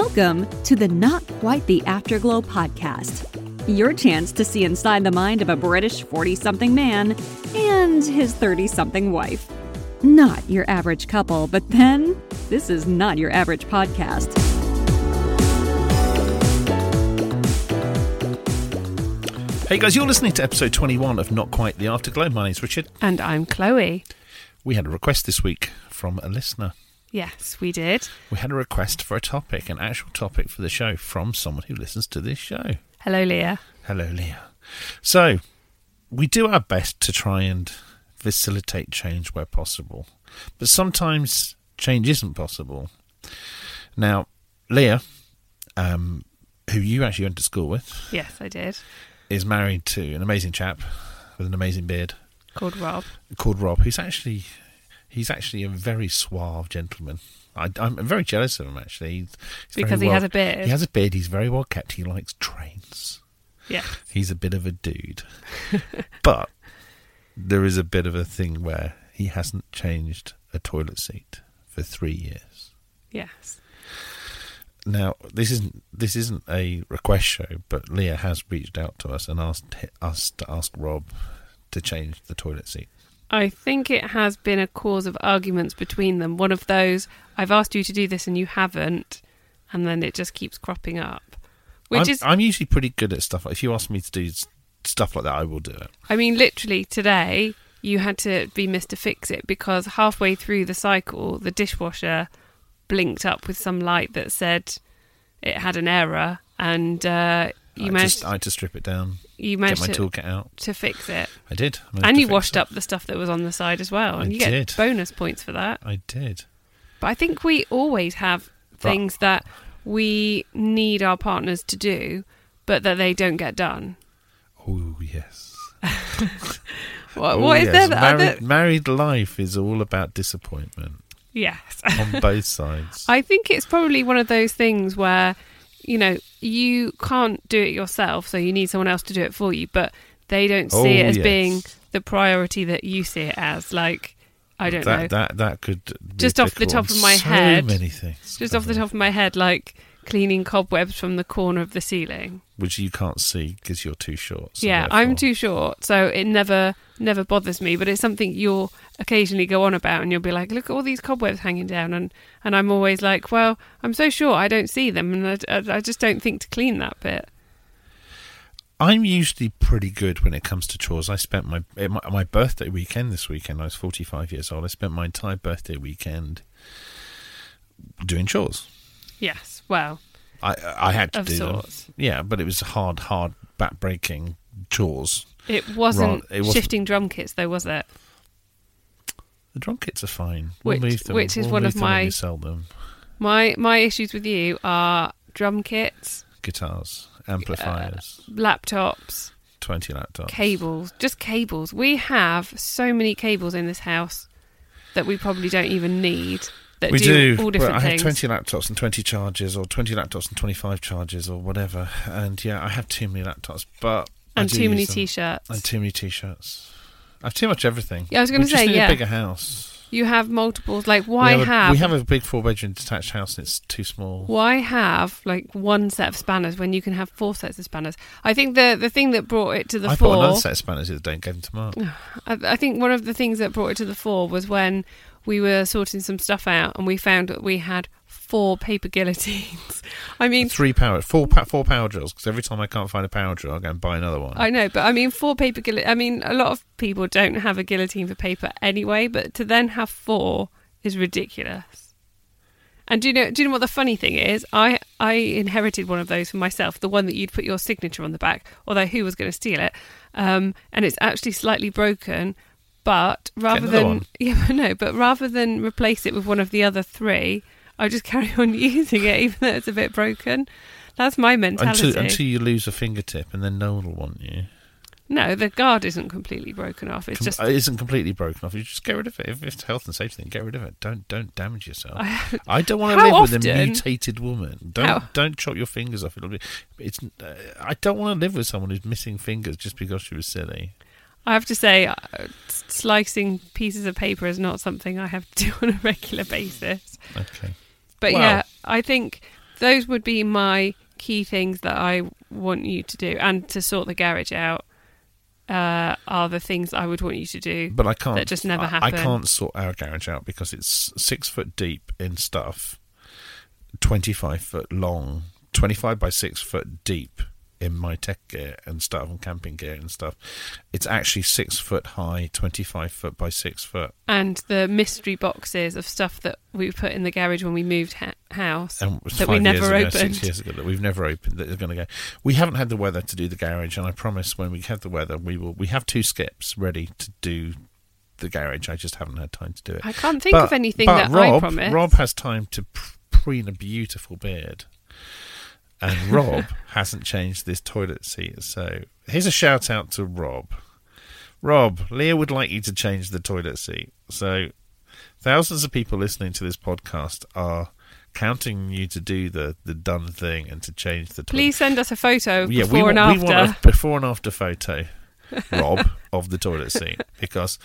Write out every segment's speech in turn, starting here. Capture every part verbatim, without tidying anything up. Welcome to the Not Quite the Afterglow podcast, your chance to see inside the mind of a British forty-something man and his thirty-something wife. Not your average couple, but then this is not your average podcast. Hey guys, you're listening to episode twenty-one of Not Quite the Afterglow. My name's Richard. And I'm Chloe. We had a request this week from a listener. Yes, we did. We had a request for a topic, an actual topic for the show from someone who listens to this show. Hello, Leah. Hello, Leah. So, we do our best to try and facilitate change where possible, but sometimes change isn't possible. Now, Leah, um, who you actually went to school with. Yes, I did. Is married to an amazing chap with an amazing beard. Called Rob. Called Rob, who's actually... He's actually a very suave gentleman. I, I'm very jealous of him, actually. He's because he well, has a beard. He has a beard. He's very well kept. He likes trains. Yeah. He's a bit of a dude. But there is a bit of a thing where he hasn't changed a toilet seat for three years. Yes. Now, this isn't this isn't a request show, but Leah has reached out to us and asked us to ask Rob to change the toilet seat. I think it has been a cause of arguments between them. One of those, I've asked you to do this and you haven't, and then it just keeps cropping up. Which I'm, is, I'm usually pretty good at stuff. If you ask me to do stuff like that, I will do it. I mean, literally, today, you had to be Mister Fix-It because halfway through the cycle, the dishwasher blinked up with some light that said it had an error, and... Uh, You I, managed, just, I had to strip it down, you managed get my toolkit out. To fix it. I did. I and you washed it. Up the stuff that was on the side as well. And I you did. Get bonus points for that. I did. But I think we always have things but, that we need our partners to do, but that they don't get done. Oh, yes. what, oh, what is yes. there that... Married, other... married life is all about disappointment. Yes. On both sides. I think it's probably one of those things where... You know, you can't do it yourself, so you need someone else to do it for you, but they don't see oh, it as yes. being the priority that you see it as. Like, I don't that, know. That that could be just off the top of my so head. Many things. Just off the top of my head, like cleaning cobwebs from the corner of the ceiling, which you can't see because you're too short. So yeah, therefore. I'm too short, so it never never bothers me. But it's something you'll occasionally go on about, and you'll be like, "Look at all these cobwebs hanging down," and and I'm always like, "Well, I'm so short, I don't see them, and I, I just don't think to clean that bit." I'm usually pretty good when it comes to chores. I spent my my, my birthday weekend this weekend. I was forty-five years old. I spent my entire birthday weekend doing chores. Yes, well, I I had to do sorts. Them. Yeah, but it was hard, hard back-breaking chores. It wasn't Ra- it shifting wasn't... drum kits, though, was it? The drum kits are fine. Which, we'll move them. Which is we'll one of my sell them. My my issues with you are drum kits, guitars, amplifiers, uh, laptops, twenty laptops, cables, just cables. We have so many cables in this house that we probably don't even need. That we do, do. All different well, I had twenty laptops and twenty chargers, or twenty laptops and twenty-five chargers, or whatever. And yeah, I have too many laptops, but and too many them. T-shirts, and too many T-shirts. I have too much everything. Yeah, I was going to say, just need yeah, a bigger house. You have multiples. Like, why we have, have a, we have a big four-bedroom detached house and it's too small? Why have like one set of spanners when you can have four sets of spanners? I think the the thing that brought it to the I fore. I bought another set of spanners the other day and gave them to Mark. I, I think one of the things that brought it to the fore was when. We were sorting some stuff out and we found that we had four paper guillotines. I mean... Three power... Four, pa- four power drills, because every time I can't find a power drill, I'll go and buy another one. I know, but I mean, four paper guillotines... I mean, a lot of people don't have a guillotine for paper anyway, but to then have four is ridiculous. And do you know, do you know what the funny thing is? I, I inherited one of those for myself, the one that you'd put your signature on the back, although who was going to steal it? Um, and it's actually slightly broken... But rather than one. yeah, no, but rather than replace it with one of the other three, I just carry on using it, even though it's a bit broken. That's my mentality. Until, until you lose a fingertip, and then no one will want you. No, the guard isn't completely broken off. It's Com- just it isn't completely broken off. You just get rid of it. If it's health and safety thing, get rid of it. Don't don't damage yourself. I, I don't want to live often? With a mutated woman. Don't how? Don't chop your fingers off. It'll be. It's. Uh, I don't want to live with someone who's missing fingers just because she was silly. I have to say, uh, slicing pieces of paper is not something I have to do on a regular basis. Okay. But well, yeah, I think those would be my key things that I want you to do, and to sort the garage out uh, are the things I would want you to do. But I can't. That just never happen. I can't sort our garage out because it's six foot deep in stuff, twenty-five foot long, twenty-five by six foot deep in my tech gear and stuff and camping gear and stuff. It's actually six foot high, twenty-five foot by six foot. And the mystery boxes of stuff that we put in the garage when we moved ha- house and that we never ago, opened. Six years ago that we've never opened, that is going to go. We haven't had the weather to do the garage, and I promise when we have the weather, we will. We have two skips ready to do the garage. I just haven't had time to do it. I can't think but, of anything that Rob, I promise. Rob has time to preen a beautiful beard. And Rob hasn't changed this toilet seat, so here's a shout out to Rob. Rob, Leah would like you to change the toilet seat. So thousands of people listening to this podcast are counting you to do the, the done thing and to change the toilet. Please send us a photo yeah, before we, and after. We want a before and after photo, Rob, of the toilet seat, because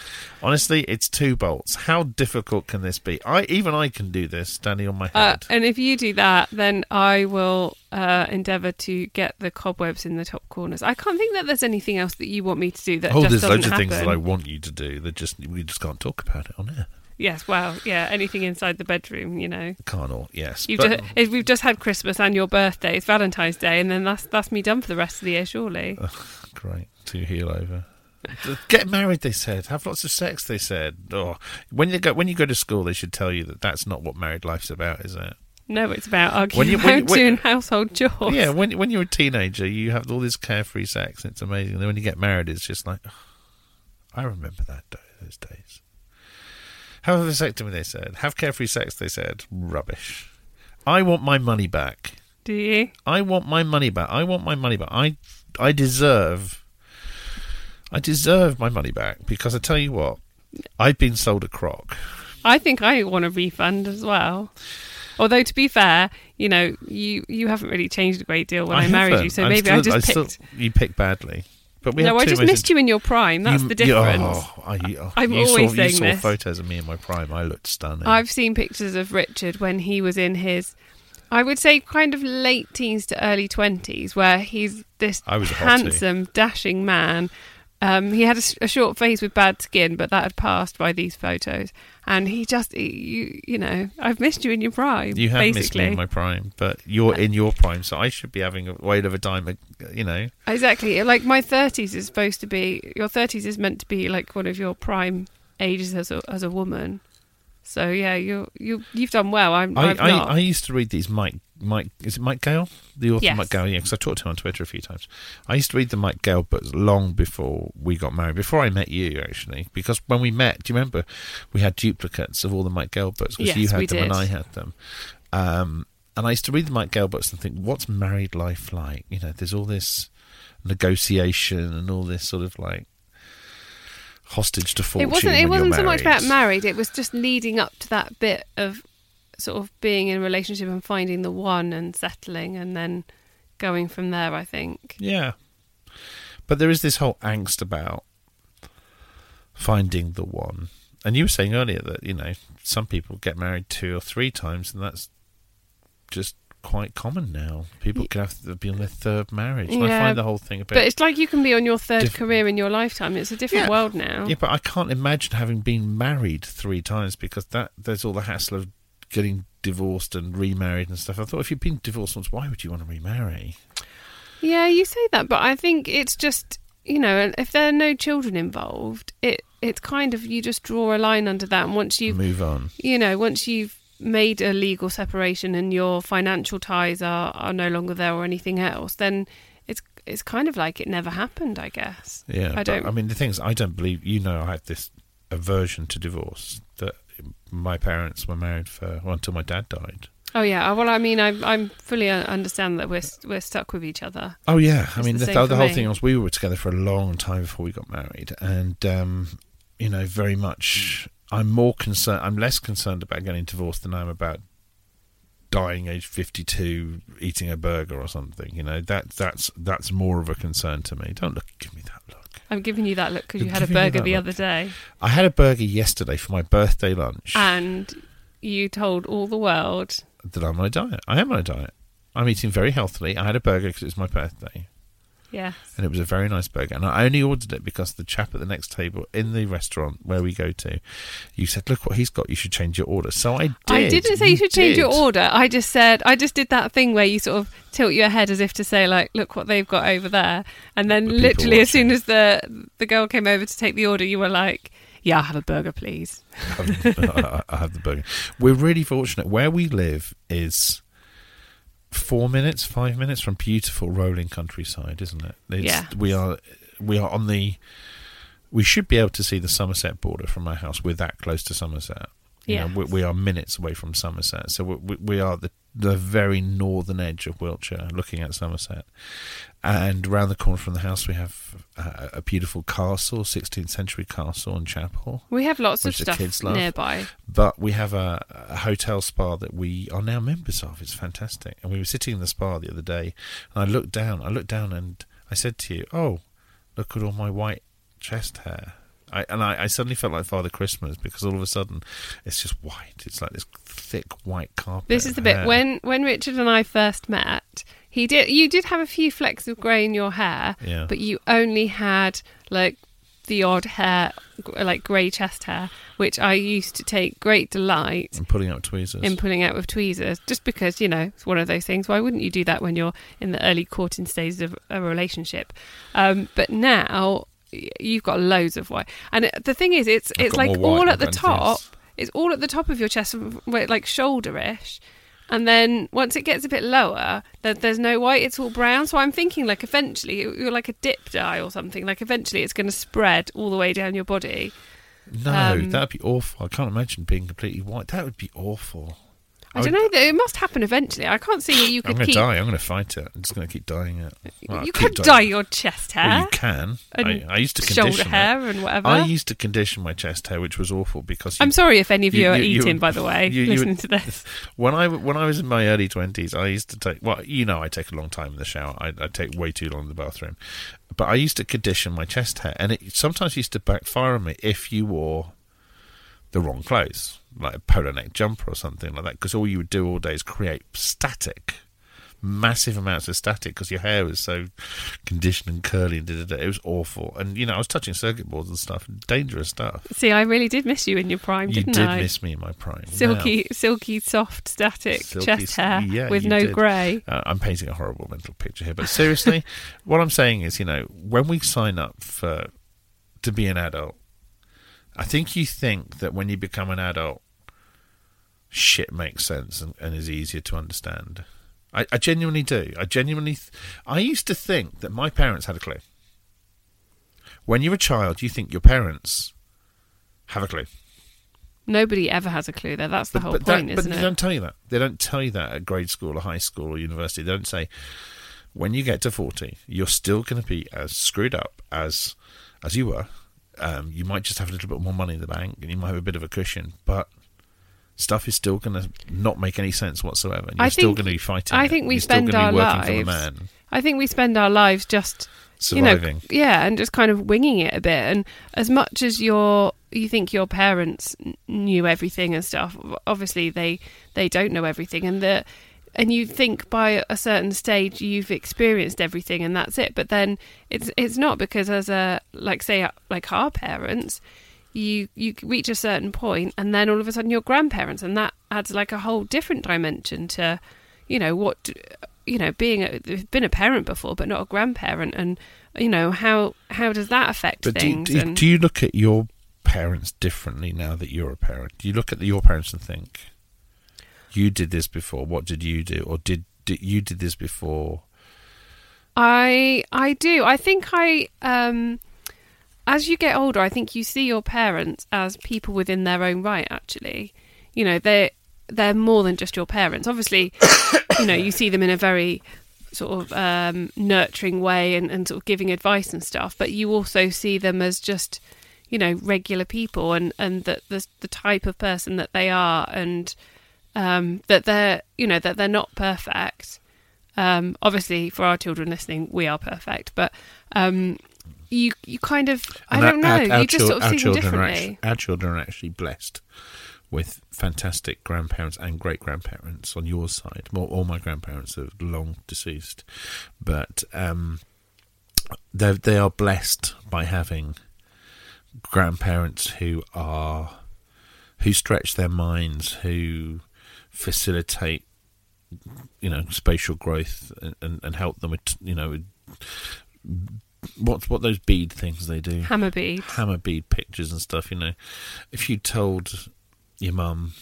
honestly, it's two bolts. How difficult can this be? I even I can do this standing on my head. Uh, and if you do that, then I will uh, endeavour to get the cobwebs in the top corners. I can't think that there's anything else that you want me to do that. Oh, just there's doesn't loads of happen. Things that I want you to do. That just we just can't talk about it on air. Yes, well, yeah, anything inside the bedroom, you know. Carnal, yes. You've but, just, we've just had Christmas and your birthday. It's Valentine's Day, and then that's that's me done for the rest of the year, surely. Oh, great. To heel over. Get married, they said. Have lots of sex, they said. Oh, when you go when you go to school, they should tell you that that's not what married life's about, is it? No, it's about arguing when you, when, about when, doing household chores. Yeah, when when you're a teenager, you have all this carefree sex, and it's amazing. And then when you get married, it's just like, oh, I remember that day, those days. Have a vasectomy, they said. Have carefree sex, they said. Rubbish. I want my money back. Do you? I want my money back. I want my money back. I I deserve. I deserve my money back because I tell you what, I've been sold a crock. I think I want a refund as well. Although to be fair, you know, you, you haven't really changed a great deal when I, I married you, so I'm maybe still, I just I picked. Still, you picked badly. But we no, I just missed to... you in your prime. That's you, the difference. You, oh, I, oh, I'm you always saw, saying you saw this. Photos of me in my prime. I looked stunning. I've seen pictures of Richard when he was in his, I would say, kind of late teens to early twenties, where he's this handsome, dashing man. Um, he had a, a short face with bad skin, but that had passed by these photos. And he just, you, you know, I've missed you in your prime. You have basically. Missed me in my prime, but you're in your prime, so I should be having a whale of a time, you know. Exactly. Like my thirties is supposed to be, your thirties is meant to be like one of your prime ages as a, as a woman. So yeah, you're you you've done well. I'm. I, I've not. I I used to read these Mike Mike is it Mike Gale the author yes. Mike Gale yeah because I talked to him on Twitter a few times. I used to read the Mike Gale books long before we got married, before I met you actually, because when we met, do you remember we had duplicates of all the Mike Gale books because yes, you had we them did. And I had them. Um, and I used to read the Mike Gale books and think, what's married life like? You know, there's all this negotiation and all this sort of like. Hostage to fortune. It wasn't. It wasn't so much about married. It was just leading up to that bit of sort of being in a relationship and finding the one and settling, and then going from there. I think. Yeah, but there is this whole angst about finding the one. And you were saying earlier that you know some people get married two or three times, and that's just. Quite common now. People can have to be on their third marriage. And yeah, I find the whole thing a bit. But it's like you can be on your third diff- career in your lifetime. It's a different yeah. world now. Yeah, but I can't imagine having been married three times because that there's all the hassle of getting divorced and remarried and stuff. I thought if you've been divorced once, why would you want to remarry? Yeah, you say that, but I think it's just you know, if there are no children involved, it it's kind of you just draw a line under that, and once you move on, you know, once you've. Made a legal separation and your financial ties are, are no longer there or anything else, then it's it's kind of like it never happened, I guess. Yeah, I don't. But, I mean, the thing is, I don't believe, you know, I had this aversion to divorce that my parents were married for, well, until my dad died. Oh, yeah. Well, I mean, I I'm fully understand that we're we're stuck with each other. Oh, yeah. It's I mean, the, the, th- the whole me. thing was we were together for a long time before we got married and, um, you know, very much... I'm more concerned. I'm less concerned about getting divorced than I am about dying age fifty-two, eating a burger or something. You know that that's that's more of a concern to me. Don't look. Give me that look. I'm giving you that look because you had a burger the look. other day. I had a burger yesterday for my birthday lunch, and you told all the world that I'm on a diet. I am on a diet. I'm eating very healthily. I had a burger because it's my birthday. Yes. And it was a very nice burger. And I only ordered it because the chap at the next table in the restaurant where we go to, you said, look what he's got, you should change your order. So I did. I didn't say you, you should did. change your order. I just said, I just did that thing where you sort of tilt your head as if to say, like, look what they've got over there. And then the literally as soon as the, the girl came over to take the order, you were like, yeah, I'll have a burger, please. I have the burger. We're really fortunate. Where we live is... Four minutes, five minutes from beautiful rolling countryside, isn't it? It's, yeah. We are, we are on the. We should be able to see the Somerset border from our house. We're that close to Somerset. You yeah. Know, we, we are minutes away from Somerset, so we, we are the the very northern edge of Wiltshire, looking at Somerset. And round the corner from the house, we have a, a beautiful castle, sixteenth century castle and chapel. We have lots of stuff nearby. But we have a, a hotel spa that we are now members of. It's fantastic. And we were sitting in the spa the other day, and I looked down. I looked down, and I said to you, "Oh, look at all my white chest hair." I, and I, I suddenly felt like Father Christmas, because all of a sudden it's just white. It's like this thick white carpet. This is the bit when, when Richard and I first met. He did. You did have a few flecks of grey in your hair, yeah. But you only had like the odd hair, like grey chest hair, which I used to take great delight in pulling out tweezers. In pulling out with tweezers, just because, you know, it's one of those things. Why wouldn't you do that when you're in the early courting stages of a relationship? Um, but now. You've got loads of white, and the thing is, it's I've it's like all at the top. It's all at the top of your chest, like shoulder-ish, and then once it gets a bit lower, there's no white. It's all brown. So I'm thinking, like, eventually you're like a dip dye or something. Like eventually it's going to spread all the way down your body. No, um, that'd be awful. I can't imagine being completely white. That would be awful. I don't know. It must happen eventually. I can't see that you could I'm gonna keep... I'm going to die. I'm going to fight it. I'm just going to keep dyeing it. Well, you can dye your chest hair. Well, you can. I, I used to condition shoulder hair it. And whatever. I used to condition my chest hair, which was awful because... You, I'm sorry if any of you, you are you, eating, you, by the way, you, you, listening you, to this. When I, when I was in my early twenties, I used to take... Well, you know I take a long time in the shower. I, I take way too long in the bathroom. But I used to condition my chest hair, and it sometimes used to backfire on me if you wore the wrong clothes, like a polo neck jumper or something like that, because all you would do all day is create static, massive amounts of static, because your hair was so conditioned and curly and da-da-da. It was awful. And, you know, I was touching circuit boards and stuff, dangerous stuff. See, I really did miss you in your prime, didn't I? You did I? miss me in my prime. Silky, now, silky soft, static silky, chest hair yeah, with no did. grey. Uh, I'm painting a horrible mental picture here, but seriously, what I'm saying is, you know, when we sign up for to be an adult, I think you think that when you become an adult, shit makes sense and, and is easier to understand. I, I genuinely do. I genuinely... Th- I used to think that my parents had a clue. When you're a child, you think your parents have a clue. Nobody ever has a clue there. That's the but, whole but point, that, isn't but it? But they don't tell you that. They don't tell you that at grade school or high school or university. They don't say, when you get to forty, you're still going to be as screwed up as as you were. Um, you might just have a little bit more money in the bank and you might have a bit of a cushion, but stuff is still going to not make any sense whatsoever. And you're I still going to be fighting. I think it. we you're spend still our be lives. For the man. I think we spend our lives just surviving. You know, yeah, and just kind of winging it a bit. And as much as you're, you think your parents knew everything and stuff, obviously they they don't know everything, and the and you think by a certain stage you've experienced everything and that's it. But then it's it's not, because as a like say like our parents, you you reach a certain point and then all of a sudden your grandparents, and that adds like a whole different dimension to, you know, what, you know, being a, been a parent before but not a grandparent, and you know how how does that affect but things? Do you, and, do you look at your parents differently now that you're a parent? Do you look at your parents and think, you did this before, what did you do? Or did, did you did this before? I I do. I think I, um, as you get older, I think you see your parents as people within their own right, actually. You know, they're, they're more than just your parents. Obviously, you know, you see them in a very sort of um, nurturing way and, and sort of giving advice and stuff, but you also see them as just, you know, regular people, and, and the, the, the type of person that they are, and... Um, that they're, you know, that they're not perfect. Um, obviously, for our children listening, we are perfect, but um, you you kind of, I and don't our, know, our, our you just chil- sort of see them differently. Actually, our children are actually blessed with fantastic grandparents and great-grandparents on your side. Well, all my grandparents are long deceased, but um, they they are blessed by having grandparents who are who stretch their minds, who facilitate, you know, spatial growth and, and, and help them with, you know, what what those bead things they do, hammer beads, hammer bead pictures and stuff. You know, if you told your mum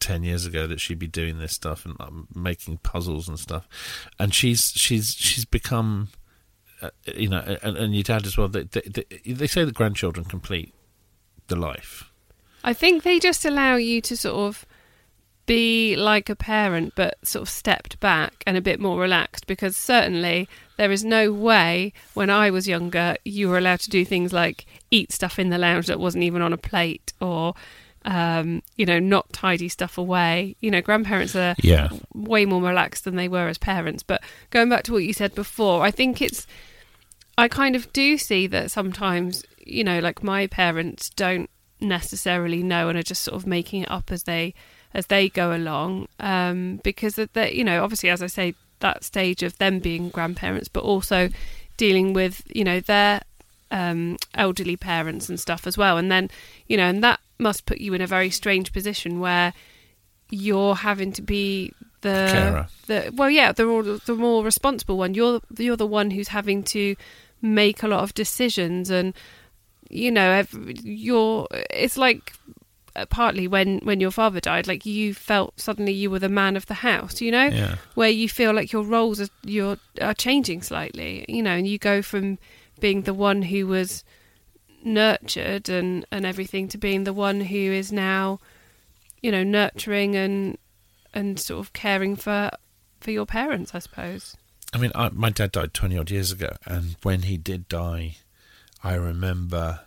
ten years ago that she'd be doing this stuff and um, making puzzles and stuff, and she's she's she's become, uh, you know, and, and your dad as well. They, they, they say that grandchildren complete the life. I think they just allow you to sort of be like a parent, but sort of stepped back and a bit more relaxed, because certainly there is no way when I was younger you were allowed to do things like eat stuff in the lounge that wasn't even on a plate, or um, you know, not tidy stuff away. You know, grandparents are yeah. way more relaxed than they were as parents. But going back to what you said before, I think it's, I kind of do see that sometimes, you know, like my parents don't necessarily know and are just sort of making it up as they as they go along, um, because that, you know, obviously, as I say, that stage of them being grandparents, but also dealing with, you know, their um, elderly parents and stuff as well. And then, you know, and that must put you in a very strange position where you're having to be the carer. The well, yeah, the more, the more responsible one. You're you're the one who's having to make a lot of decisions, and you know, every, you're it's like. Partly when when your father died, like you felt suddenly you were the man of the house, you know, yeah. where you feel like your roles are you're are changing slightly, you know, and you go from being the one who was nurtured and and everything to being the one who is now, you know, nurturing and and sort of caring for for your parents, I suppose. I mean, I, my dad died twenty odd years ago, and when he did die, I remember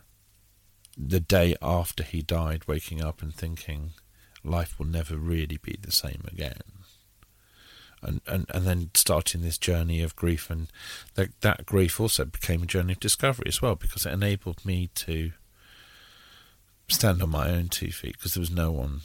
the day after he died waking up and thinking life will never really be the same again, and and, and then starting this journey of grief, and that that grief also became a journey of discovery as well, because it enabled me to stand on my own two feet because there was no one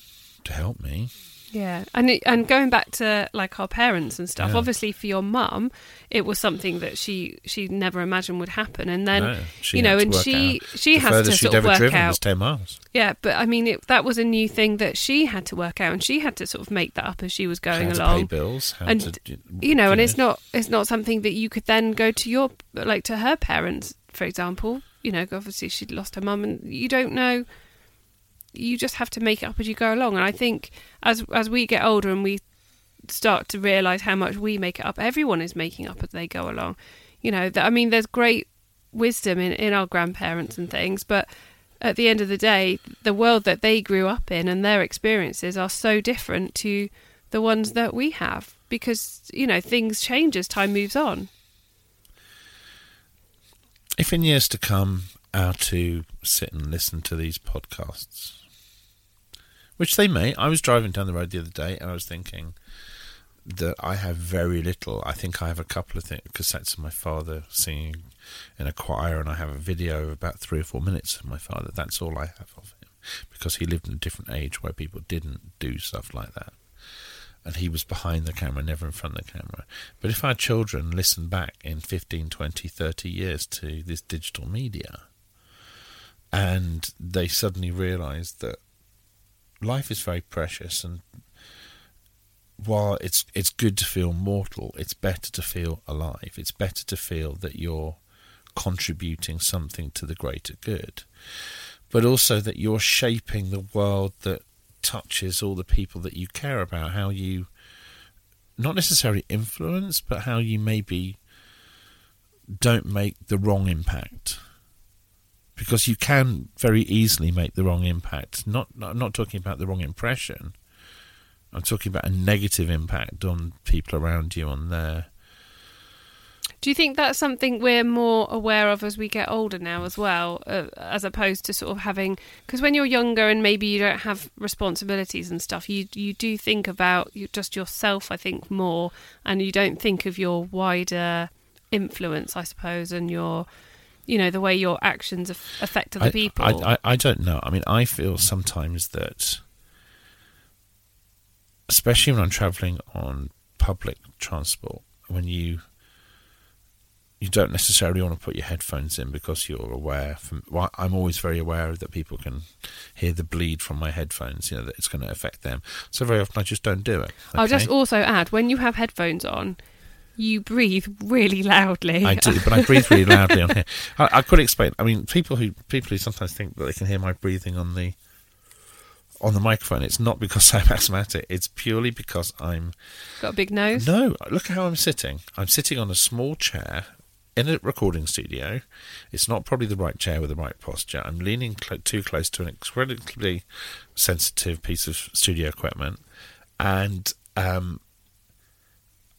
to help me. Yeah, and it, and going back to like our parents and stuff, yeah. obviously for your mum, it was something that she, she never imagined would happen, and then no, you know, and she she has to sort of work out. ten miles Yeah, but I mean, it, that was a new thing that she had to work out, and she had to sort of make that up as she was going along. How to pay bills, how and to, you know, and it's not it's not something that you could then go to your like to her parents, for example. You know, obviously she'd lost her mum, and you don't know. You just have to make it up as you go along. And I think as as we get older and we start to realise how much we make it up, everyone is making up as they go along. You know, that, I mean, there's great wisdom in, in our grandparents and things, but at the end of the day, the world that they grew up in and their experiences are so different to the ones that we have, because, you know, things change as time moves on. If in years to come are to sit and listen to these podcasts, which they may. I was driving down the road the other day and I was thinking that I have very little. I think I have a couple of things, cassettes of my father singing in a choir, and I have a video of about three or four minutes of my father. That's all I have of him, because he lived in a different age where people didn't do stuff like that. And he was behind the camera, never in front of the camera. But if our children listen back in fifteen, twenty, thirty years to this digital media, and they suddenly realise that life is very precious, and while it's it's good to feel mortal, it's better to feel alive. It's better to feel that you're contributing something to the greater good, but also that you're shaping the world that touches all the people that you care about, how you, not necessarily influence, but how you maybe don't make the wrong impact. Because you can very easily make the wrong impact. Not, I'm not talking about the wrong impression. I'm talking about a negative impact on people around you, on their... Do you think that's something we're more aware of as we get older now as well, uh, as opposed to sort of having... Because when you're younger and maybe you don't have responsibilities and stuff, you you do think about just yourself, I think, more, and you don't think of your wider influence, I suppose, and your... You know, the way your actions affect other people. I, I, I don't know. I mean, I feel sometimes that especially when I'm travelling on public transport, when you you don't necessarily want to put your headphones in because you're aware. From, well, I'm always very aware that people can hear the bleed from my headphones, you know, that it's going to affect them. So very often I just don't do it. Okay? I'll just also add, when you have headphones on, you breathe really loudly. I do, but I breathe really loudly on here. I, I could explain. I mean, people who people who sometimes think that they can hear my breathing on the on the microphone, it's not because I'm asthmatic. It's purely because I'm got a big nose. No, look at how I'm sitting. I'm sitting on a small chair in a recording studio. It's not probably the right chair with the right posture. I'm leaning cl- too close to an incredibly sensitive piece of studio equipment, and um,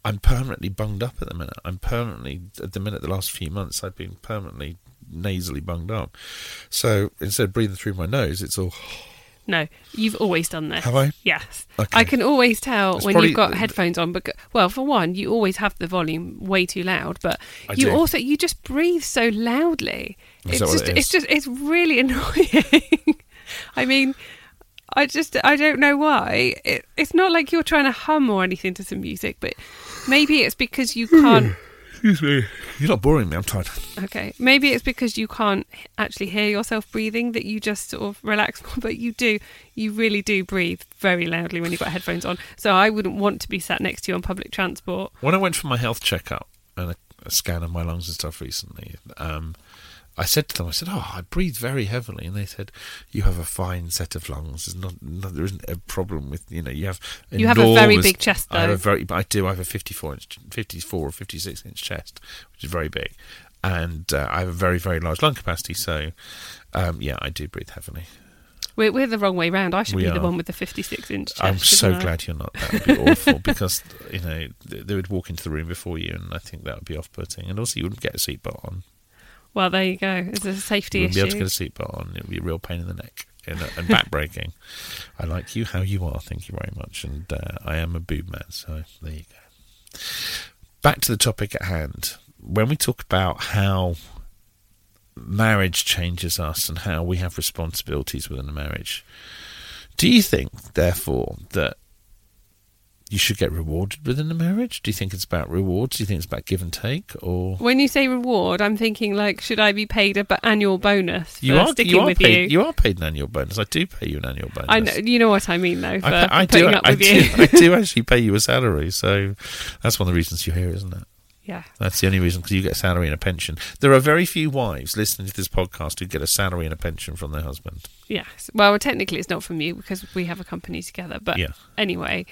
I'm permanently bunged up at the minute. I'm permanently at the minute. The last few months, I've been permanently nasally bunged up. So instead of breathing through my nose, it's all. No, you've always done this. Have I? Yes. Okay. I can always tell it's when probably, you've got headphones on. Because, well, for one, you always have the volume way too loud, but I you do. also you just breathe so loudly. Is it's just it it's just it's really annoying. I mean, I just I don't know why. It, it's not like you're trying to hum or anything to some music, but maybe it's because you can't. Excuse me. You're not boring me, I'm tired. Okay. Maybe it's because you can't actually hear yourself breathing that you just sort of relax more, but you do, you really do breathe very loudly when you've got headphones on. So I wouldn't want to be sat next to you on public transport. When I went for my health checkup and a, a scan of my lungs and stuff recently, um, I said to them, I said, oh, I breathe very heavily. And they said, you have a fine set of lungs. There's not, no, there isn't a problem with, you know, you have... You enormous, have a very big chest, though. I, have a very, I do. I have a fifty-four inch, fifty-four or fifty-six inch chest, which is very big. And uh, I have a very, very large lung capacity. So, um, yeah, I do breathe heavily. We're, we're the wrong way round. I should we be are. the one with the fifty-six inch chest. I'm so I? glad you're not. That would be awful because, you know, they would walk into the room before you and I think that would be off-putting. And also you wouldn't get a seatbelt on. Well, there you go. It's a safety issue. You wouldn't be able to get a seatbelt on. It would be a real pain in the neck and, and back-breaking. I like you how you are. Thank you very much. And uh, I am a boob man, so there you go. Back to the topic at hand. When we talk about how marriage changes us and how we have responsibilities within a marriage, do you think, therefore, that you should get rewarded within a marriage? Do you think it's about rewards? Do you think it's about give and take? Or when you say reward, I'm thinking, like, should I be paid an b- annual bonus for you are, sticking you are with paid, you? You are paid an annual bonus. I do pay you an annual bonus. I know, you know what I mean, though, for I, I putting do, up I, with I you. Do, I do actually pay you a salary, so that's one of the reasons you're here, isn't it? Yeah. That's the only reason, because you get a salary and a pension. There are very few wives listening to this podcast who get a salary and a pension from their husband. Yes. Well, technically it's not from you, because we have a company together, but yeah. Anyway...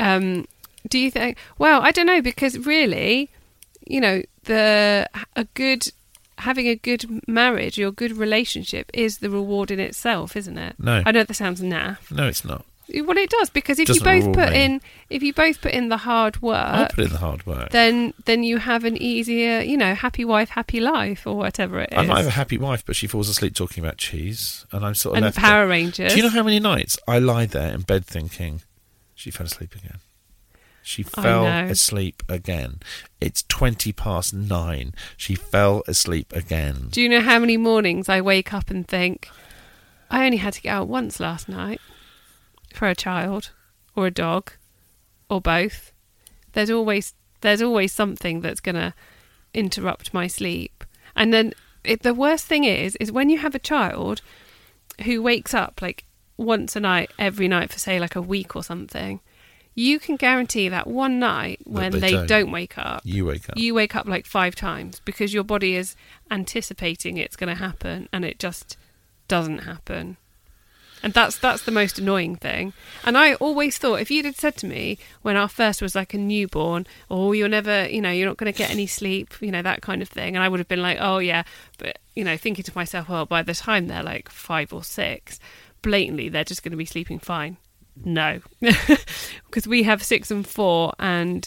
Um, do you think? Well, I don't know, because really, you know, the a good having a good marriage or good relationship is the reward in itself, isn't it? No, I know that sounds nah. No, it's not. Well, it does, because if you both put in, if you both put in the hard work, I put in the hard work, then then you have an easier, you know, happy wife, happy life, or whatever it is. I might have a happy wife, but she falls asleep talking about cheese, and I'm sort of left. And Power Rangers. Do you know how many nights I lie there in bed thinking? She fell asleep again. She fell asleep again. It's twenty past nine. She fell asleep again. Do you know how many mornings I wake up and think, I only had to get out once last night for a child or a dog or both. There's always there's always something that's going to interrupt my sleep. And then it, the worst thing is, is when you have a child who wakes up like once a night every night for, say, like a week or something, you can guarantee that one night when they, they don't. don't wake up you wake up you wake up like five times, because your body is anticipating it's going to happen and it just doesn't happen. And that's that's the most annoying thing. And I always thought, if you'd had said to me when our first was like a newborn, oh, you're never, you know, you're not going to get any sleep, you know, that kind of thing, and I would have been like, oh yeah, but, you know, thinking to myself, well, by the time they're like five or six, blatantly they're just going to be sleeping fine. No, because we have six and four, and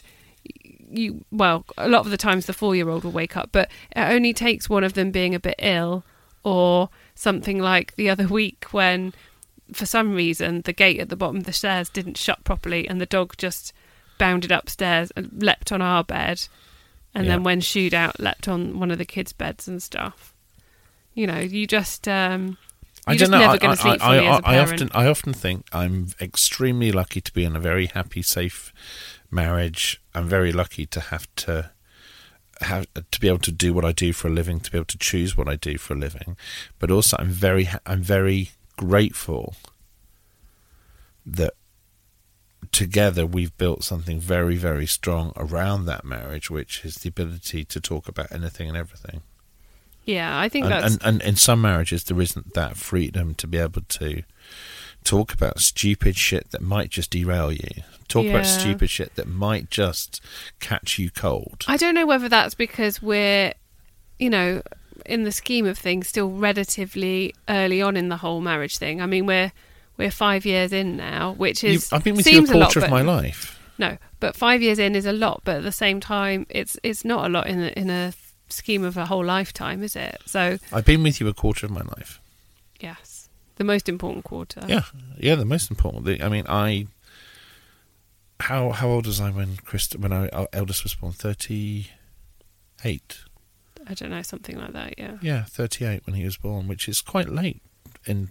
you well a lot of the times the four-year-old will wake up, but it only takes one of them being a bit ill or something, like the other week when for some reason the gate at the bottom of the stairs didn't shut properly and the dog just bounded upstairs and leapt on our bed, and yeah. Then when shooed out, leapt on one of the kids' beds and stuff. You know, you just um You're I don't just know. Never I, sleep I, I, I, I often, I often think I'm extremely lucky to be in a very happy, safe marriage. I'm very lucky to have to have to be able to do what I do for a living, to be able to choose what I do for a living. But also, I'm very, I'm very grateful that together we've built something very, very strong around that marriage, which is the ability to talk about anything and everything. Yeah, I think and, that's... And, and in some marriages, there isn't that freedom to be able to talk about stupid shit that might just derail you. Talk yeah. about stupid shit that might just catch you cold. I don't know whether that's because we're, you know, in the scheme of things, still relatively early on in the whole marriage thing. I mean, we're we're five years in now, which is... You, I've been with you a quarter of my life. No, but five years in is a lot, but at the same time, it's it's not a lot in a, in a... scheme of a whole lifetime, is it? So I've been with you a quarter of my life. Yes, the most important quarter. Yeah, yeah, the most important. The, I mean, I. How how old was I when Chris when I, our eldest was born? thirty-eight. I don't know, something like that. Yeah. Yeah, thirty-eight when he was born, which is quite late in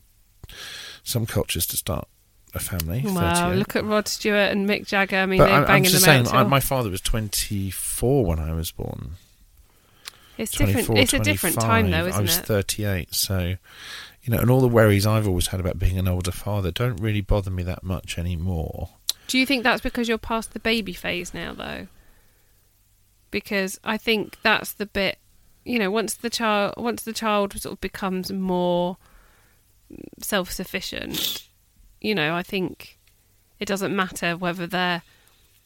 some cultures to start a family. Wow! thirty-eight. Look at Rod Stewart and Mick Jagger. I mean, but they're I, banging I'm just them saying, out. I, my father was twenty-four when I was born. It's different. It's a different time, though, isn't it? I was thirty-eight, so you know, and all the worries I've always had about being an older father don't really bother me that much anymore. Do you think that's because you're past the baby phase now, though? Because I think that's the bit, you know, once the child, once the child sort of becomes more self-sufficient, you know, I think it doesn't matter whether they're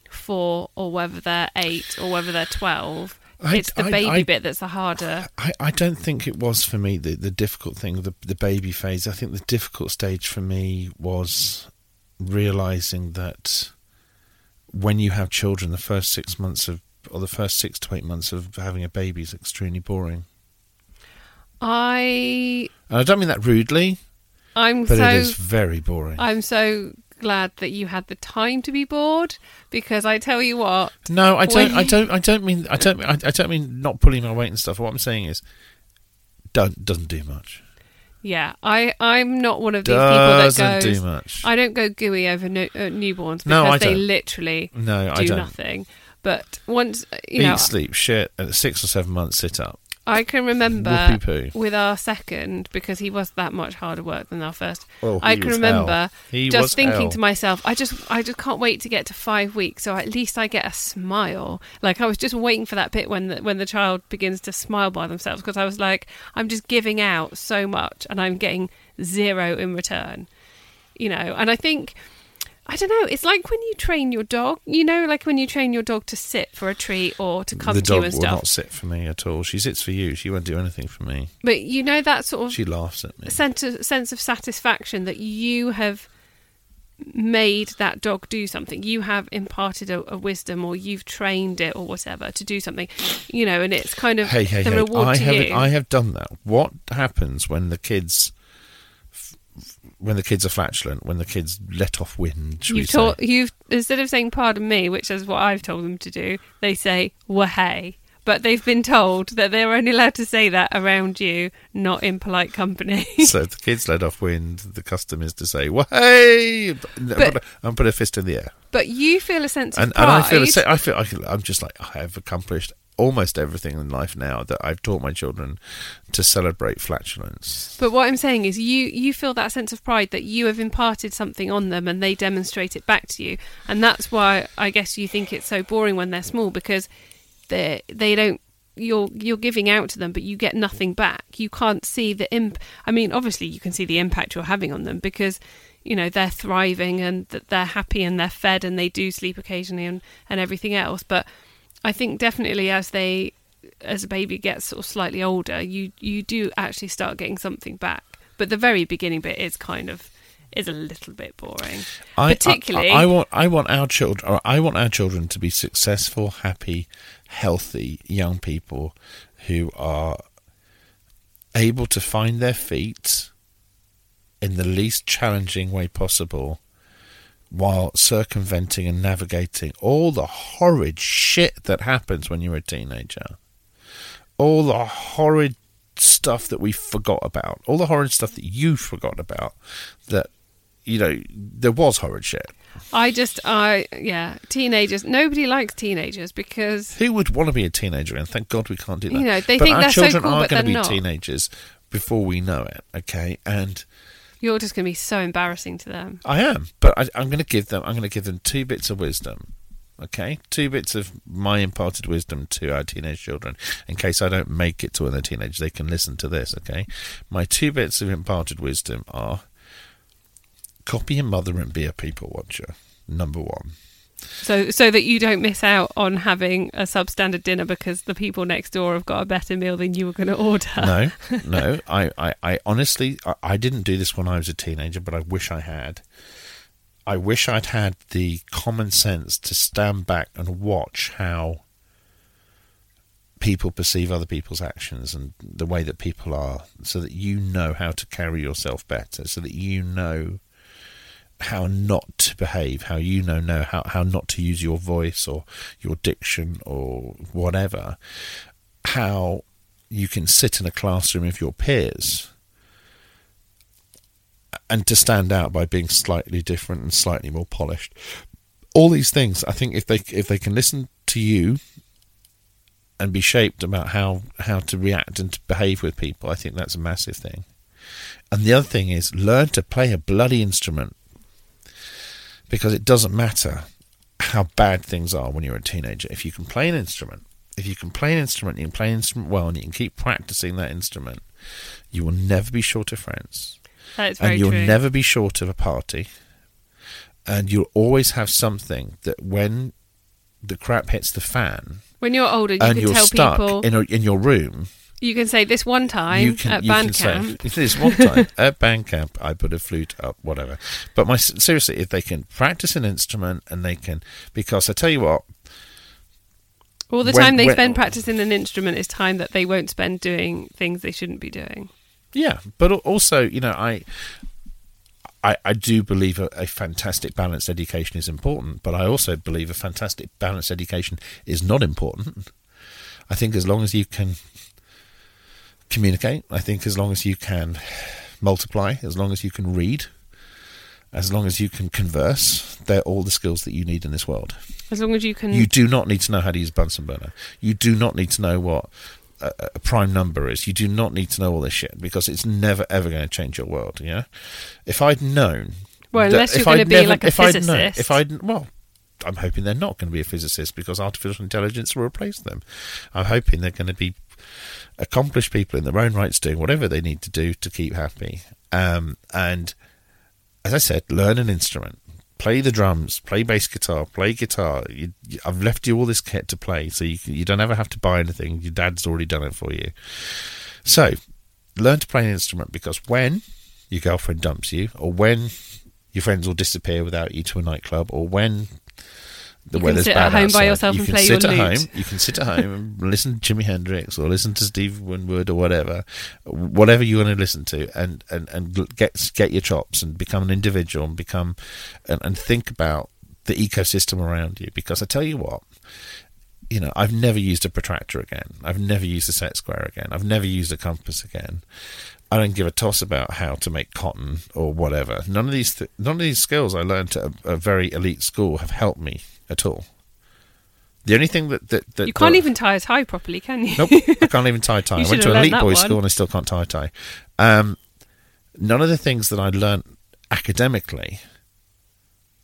four or whether they're eight or whether they're twelve. I, it's the baby I, I, bit that's the harder. I, I don't think it was for me the, the difficult thing, the, the baby phase. I think the difficult stage for me was realising that when you have children, the first six months of, or the first six to eight months of having a baby is extremely boring. I... And I don't mean that rudely, I'm but so, it is very boring. I'm so... glad that you had the time to be bored, because I tell you what. No, I don't. I don't. I don't mean. I don't. I don't mean not pulling my weight and stuff. What I'm saying is, don't, doesn't do much. Yeah, I. I'm not one of these doesn't people that goes. Do much. I don't go gooey over no, uh, newborns because no, they literally no, do nothing. But once you Eat, know, sleep, shit, at six or seven months, sit up. I can remember with our second, because he was that much harder work than our first. Oh, I can remember just thinking L. to myself, I just, I just can't wait to get to five weeks, so at least I get a smile. Like I was just waiting for that bit when the, when the child begins to smile by themselves, because I was like, I'm just giving out so much, and I'm getting zero in return, you know. And I think, I don't know, it's like when you train your dog, you know, like when you train your dog to sit for a treat or to come to you and stuff. The dog will not sit for me at all. She sits for you. She won't do anything for me. But you know that sort of... She laughs at me. Sense of, sense of satisfaction that you have made that dog do something. You have imparted a, a wisdom, or you've trained it or whatever to do something, you know, and it's kind of hey, hey, the hey, reward I to have, you. I have done that. What happens when the kids... when the kids are flatulent, when the kids let off wind, should we say? You've, instead of saying pardon me, which is what I've told them to do, they say wahey. But they've been told that they're only allowed to say that around you, not in polite company. So if the kids let off wind, the custom is to say wahey and, and put a fist in the air. But you feel a sense and, of pride. And I feel, a, I feel I can, I'm just like, I have accomplished almost everything in life now that I've taught my children to celebrate flatulence. But what I'm saying is you, you feel that sense of pride that you have imparted something on them and they demonstrate it back to you. And that's why I guess you think it's so boring when they're small, because they they don't, you're you're giving out to them but you get nothing back. You can't see the imp I mean obviously you can see the impact you're having on them, because you know they're thriving and that they're happy and they're fed and they do sleep occasionally and, and everything else. But I think definitely as they, as a baby gets sort of slightly older, you, you do actually start getting something back. But the very beginning bit is kind of, is a little bit boring. I, Particularly, I, I, I want I want our children, or I want our children to be successful, happy, healthy young people who are able to find their feet in the least challenging way possible, while circumventing and navigating all the horrid shit that happens when you're a teenager. All the horrid stuff that we forgot about, all the horrid stuff that you forgot about, that, you know, there was horrid shit. I just, I, yeah, teenagers. Nobody likes teenagers because... Who would want to be a teenager? And thank God we can't do that. You know, they but think they're so cool, but they're not. Our children are going to be teenagers before we know it, okay? And... You're just going to be so embarrassing to them. I am, but I, I'm going to give them, I'm going to give them two bits of wisdom, okay? Two bits of my imparted wisdom to our teenage children. In case I don't make it to when they're teenagers, they can listen to this, okay? My two bits of imparted wisdom are... Copy your mother and be a people watcher, number one. So so that you don't miss out on having a substandard dinner because the people next door have got a better meal than you were going to order. No, no. I, I, I honestly, I, I didn't do this when I was a teenager, but I wish I had. I wish I'd had the common sense to stand back and watch how people perceive other people's actions and the way that people are, so that you know how to carry yourself better, so that you know... how not to behave, how you know, know how, how not to use your voice or your diction or whatever, how you can sit in a classroom with your peers and to stand out by being slightly different and slightly more polished. All these things, I think if they if they can listen to you and be shaped about how, how to react and to behave with people, I think that's a massive thing. And the other thing is learn to play a bloody instrument. Because it doesn't matter how bad things are when you're a teenager. If you can play an instrument, if you can play an instrument, you can play an instrument well, and you can keep practicing that instrument, you will never be short of friends. That is very true. And you'll never be short of a party. And you'll always have something that when the crap hits the fan... When you're older, you can tell people... And you're stuck in, a, in your room... You can say this one time you can, at you band can camp. Say, this one time at band camp, I put a flute up, whatever. But my seriously, if they can practice an instrument and they can, because I tell you what, all the when, time they when, spend practicing an instrument is time that they won't spend doing things they shouldn't be doing. Yeah, but also, you know, I, I, I do believe a, a fantastic balanced education is important, but I also believe a fantastic balanced education is not important. I think as long as you can. Communicate, I think, as long as you can multiply, as long as you can read, as long as you can converse, they're all the skills that you need in this world. As long as you can... You do not need to know how to use a Bunsen burner. You do not need to know what a, a prime number is. You do not need to know all this shit, because it's never, ever going to change your world, you know? If I'd known... Well, unless you're going to be never, like a if physicist. I'd known, if I'd... Well... I'm hoping they're not going to be a physicist because artificial intelligence will replace them. I'm hoping they're going to be accomplished people in their own rights doing whatever they need to do to keep happy. Um, and as I said, learn an instrument. Play the drums, play bass guitar, play guitar. You, you, I've left you all this kit to play, so you, can, you don't ever have to buy anything. Your dad's already done it for you. So learn to play an instrument, because when your girlfriend dumps you, or when your friends will disappear without you to a nightclub, or when... The you weather's can sit bad at home outside. By yourself you and play your lute. Home, you can sit at home and listen to Jimi Hendrix or listen to Steve Winwood or whatever, whatever you want to listen to, and, and, and get get your chops and become an individual and become and, and think about the ecosystem around you. Because I tell you what, you know, I've never used a protractor again. I've never used a set square again. I've never used a compass again. I don't give a toss about how to make cotton or whatever. None of these th- none of these skills I learned at a, a very elite school have helped me. At all. The only thing that... that, that you can't that, even tie a tie properly, can you? Nope, I can't even tie a tie. I went to an elite boys' school and I still can't tie a tie. Um, none of the things that I learnt academically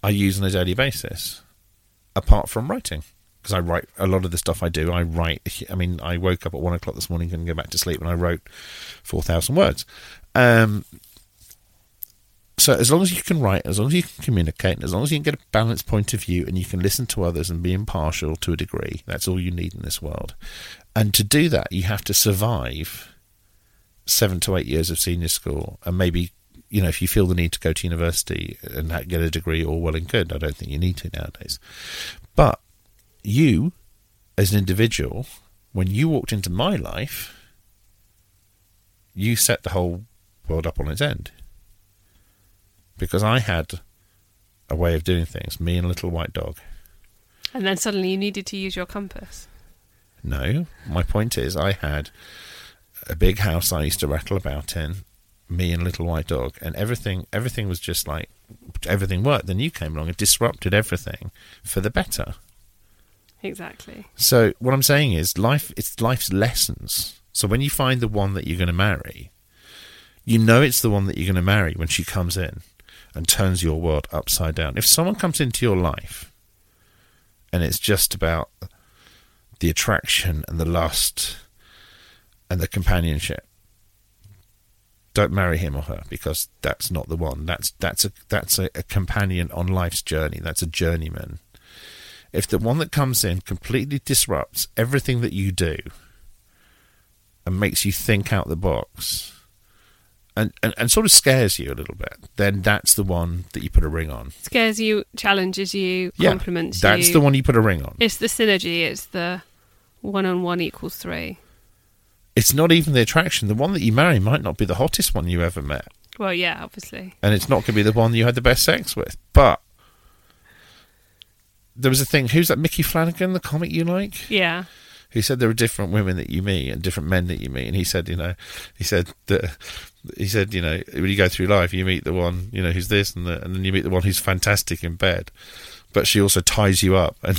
I use on a daily basis, apart from writing. Because I write a lot of the stuff I do, I write... I mean, I woke up at one o'clock this morning, couldn't go back to sleep, and I wrote four thousand words. Um... So as long as you can write, as long as you can communicate, as long as you can get a balanced point of view and you can listen to others and be impartial to a degree, that's all you need in this world. And to do that, you have to survive seven to eight years of senior school. And maybe, you know, if you feel the need to go to university and get a degree, all well and good. I don't think you need to nowadays. But you, as an individual, when you walked into my life, you set the whole world up on its end. Because I had a way of doing things, me and a little white dog. And then suddenly you needed to use your compass. No, my point is I had a big house I used to rattle about in, me and Little White Dog, and everything everything was just like, everything worked. Then you came along and disrupted everything for the better. Exactly. So what I'm saying is life, it's life's lessons. So when you find the one that you're going to marry, you know it's the one that you're going to marry when she comes in and turns your world upside down. If someone comes into your life and it's just about the attraction and the lust and the companionship, don't marry him or her, because that's not the one. That's that's a that's a, a companion on life's journey. That's a journeyman. If the one that comes in completely disrupts everything that you do and makes you think out the box and, and, and sort of scares you a little bit, then that's the one that you put a ring on. Scares you, challenges you, yeah, compliments that's you. That's the one you put a ring on. It's the synergy. It's the one on one equals three. It's not even the attraction. The one that you marry might not be the hottest one you ever met. Well, yeah, obviously. And it's not going to be the one you had the best sex with. But there was a thing, who's that Mickey Flanagan, the comic you like? Yeah. Who said there are different women that you meet and different men that you meet. And he said, you know, he said, that, he said, you know, when you go through life, you meet the one, you know, who's this, and, the, and then you meet the one who's fantastic in bed. But she also ties you up and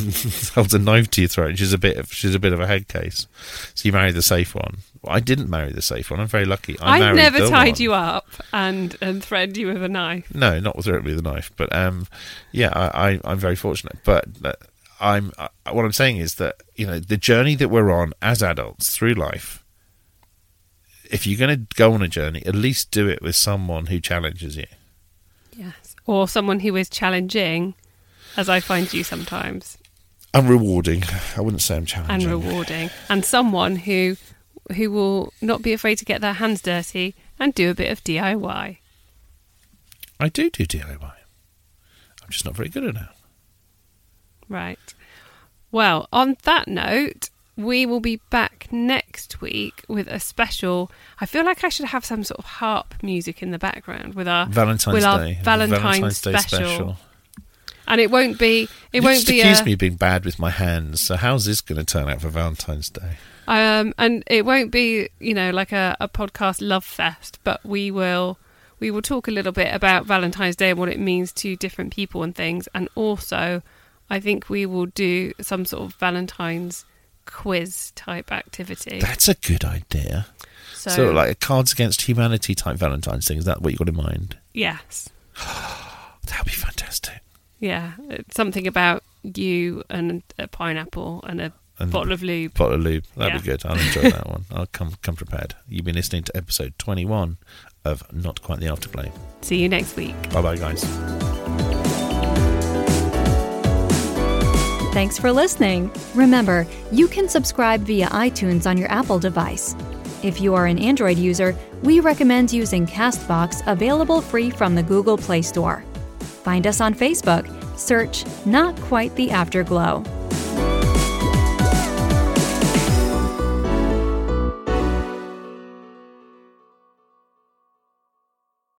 holds a knife to your throat. And she's a bit of, she's a bit of a head case. So you marry the safe one. Well, I didn't marry the safe one. I'm very lucky. I I've never tied one. you up and, and threatened you with a knife. No, not with a knife. But um, yeah, I, I, I'm very fortunate. But uh, I'm uh, what I'm saying is that, you know, the journey that we're on as adults through life, if you're going to go on a journey, at least do it with someone who challenges you. Yes, or someone who is challenging. As I find you sometimes. And rewarding. I wouldn't say I'm challenging. And rewarding. And someone who who will not be afraid to get their hands dirty and do a bit of D I Y. I do do D I Y. I'm just not very good at it. Right. Well, on that note, we will be back next week with a special. I feel like I should have some sort of harp music in the background with our Valentine's with our Day. Valentine's, Valentine's Day special. special. And it won't be. It you won't just be. Accuse a, me of being bad with my hands. So how's this going to turn out for Valentine's Day? Um, and it won't be, you know, like a, a podcast love fest. But we will, we will talk a little bit about Valentine's Day and what it means to different people and things. And also, I think we will do some sort of Valentine's quiz type activity. That's a good idea. So, so like a Cards Against Humanity type Valentine's thing. Is that what you got in mind? Yes. That would be fantastic. Yeah, something about you and a pineapple and a and bottle of lube. Bottle of lube, that'd yeah. be good. I'll enjoy that one. I'll come come prepared. You've been listening to episode twenty-one of Not Quite the Afterglow. See you next week. Bye bye, guys. Thanks for listening. Remember, you can subscribe via iTunes on your Apple device. If you are an Android user, we recommend using Castbox, available free from the Google Play Store. Find us on Facebook. Search Not Quite the Afterglow.